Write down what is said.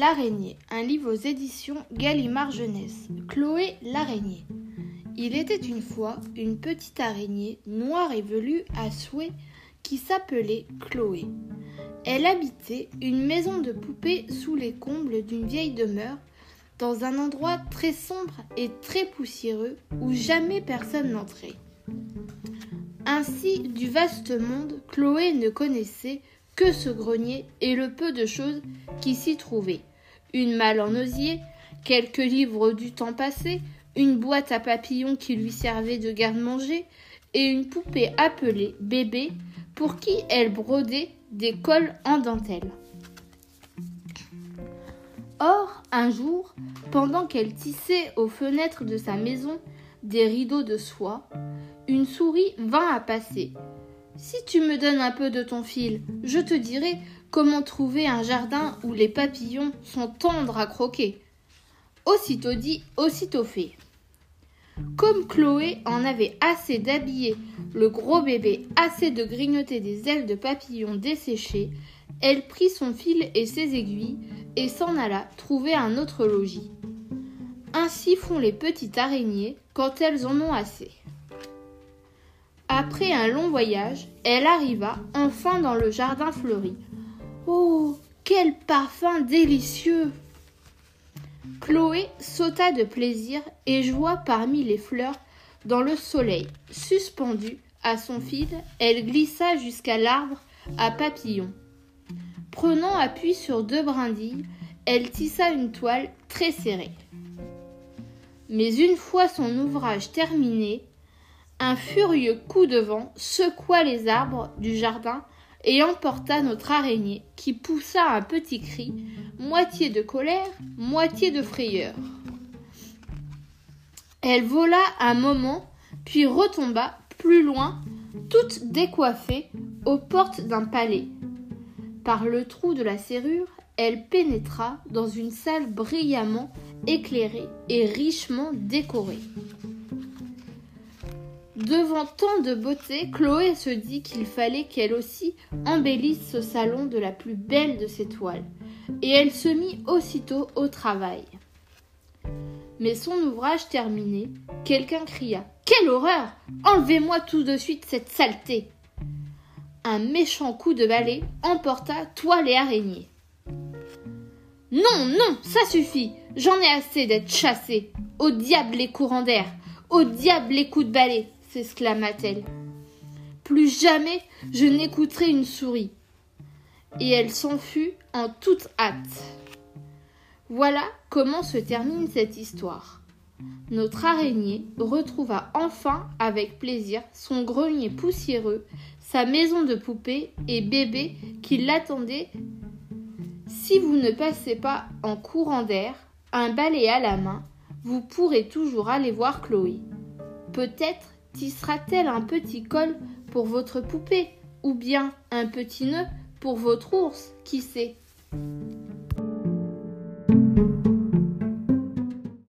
L'araignée, un livre aux éditions Gallimard Jeunesse. Chloé l'araignée. Il était une fois une petite araignée noire et velue à souhait qui s'appelait Chloé. Elle habitait une maison de poupée sous les combles d'une vieille demeure, dans un endroit très sombre et très poussiéreux où jamais personne n'entrait. Ainsi, du vaste monde, Chloé ne connaissait que ce grenier et le peu de choses qui s'y trouvaient. Une malle en osier, quelques livres du temps passé, une boîte à papillons qui lui servait de garde-manger et une poupée appelée bébé pour qui elle brodait des cols en dentelle. Or, un jour, pendant qu'elle tissait aux fenêtres de sa maison des rideaux de soie, une souris vint à passer. « Si tu me donnes un peu de ton fil, je te dirai comment trouver un jardin où les papillons sont tendres à croquer. » Aussitôt dit, aussitôt fait. Comme Chloé en avait assez d'habiller le gros bébé, assez de grignoter des ailes de papillons desséchées, elle prit son fil et ses aiguilles et s'en alla trouver un autre logis. Ainsi font les petites araignées quand elles en ont assez. Après un long voyage, elle arriva enfin dans le jardin fleuri. Oh, quel parfum délicieux! Chloé sauta de plaisir et joua parmi les fleurs dans le soleil. Suspendue à son fil, elle glissa jusqu'à l'arbre à papillons. Prenant appui sur deux brindilles, elle tissa une toile très serrée. Mais une fois son ouvrage terminé, un furieux coup de vent secoua les arbres du jardin et emporta notre araignée qui poussa un petit cri, moitié de colère, moitié de frayeur. Elle vola un moment, puis retomba plus loin, toute décoiffée, aux portes d'un palais. Par le trou de la serrure, elle pénétra dans une salle brillamment éclairée et richement décorée. Devant tant de beauté, Chloé se dit qu'il fallait qu'elle aussi embellisse ce salon de la plus belle de ses toiles, et elle se mit aussitôt au travail. Mais son ouvrage terminé, quelqu'un cria « Quelle horreur! Enlevez-moi tout de suite cette saleté !» Un méchant coup de balai emporta toile et araignée. « Non, non, ça suffit! J'en ai assez d'être chassée! Au diable les courants d'air! Au diable les coups de balai !» s'exclama-t-elle. « Plus jamais je n'écouterai une souris !» Et elle s'enfuit en toute hâte. Voilà comment se termine cette histoire. Notre araignée retrouva enfin avec plaisir son grenier poussiéreux, sa maison de poupée et bébé qui l'attendait. Si vous ne passez pas en courant d'air, un balai à la main, vous pourrez toujours aller voir Chloé. Peut-être tissera-t-elle un petit col pour votre poupée, ou bien un petit nœud pour votre ours, qui sait ?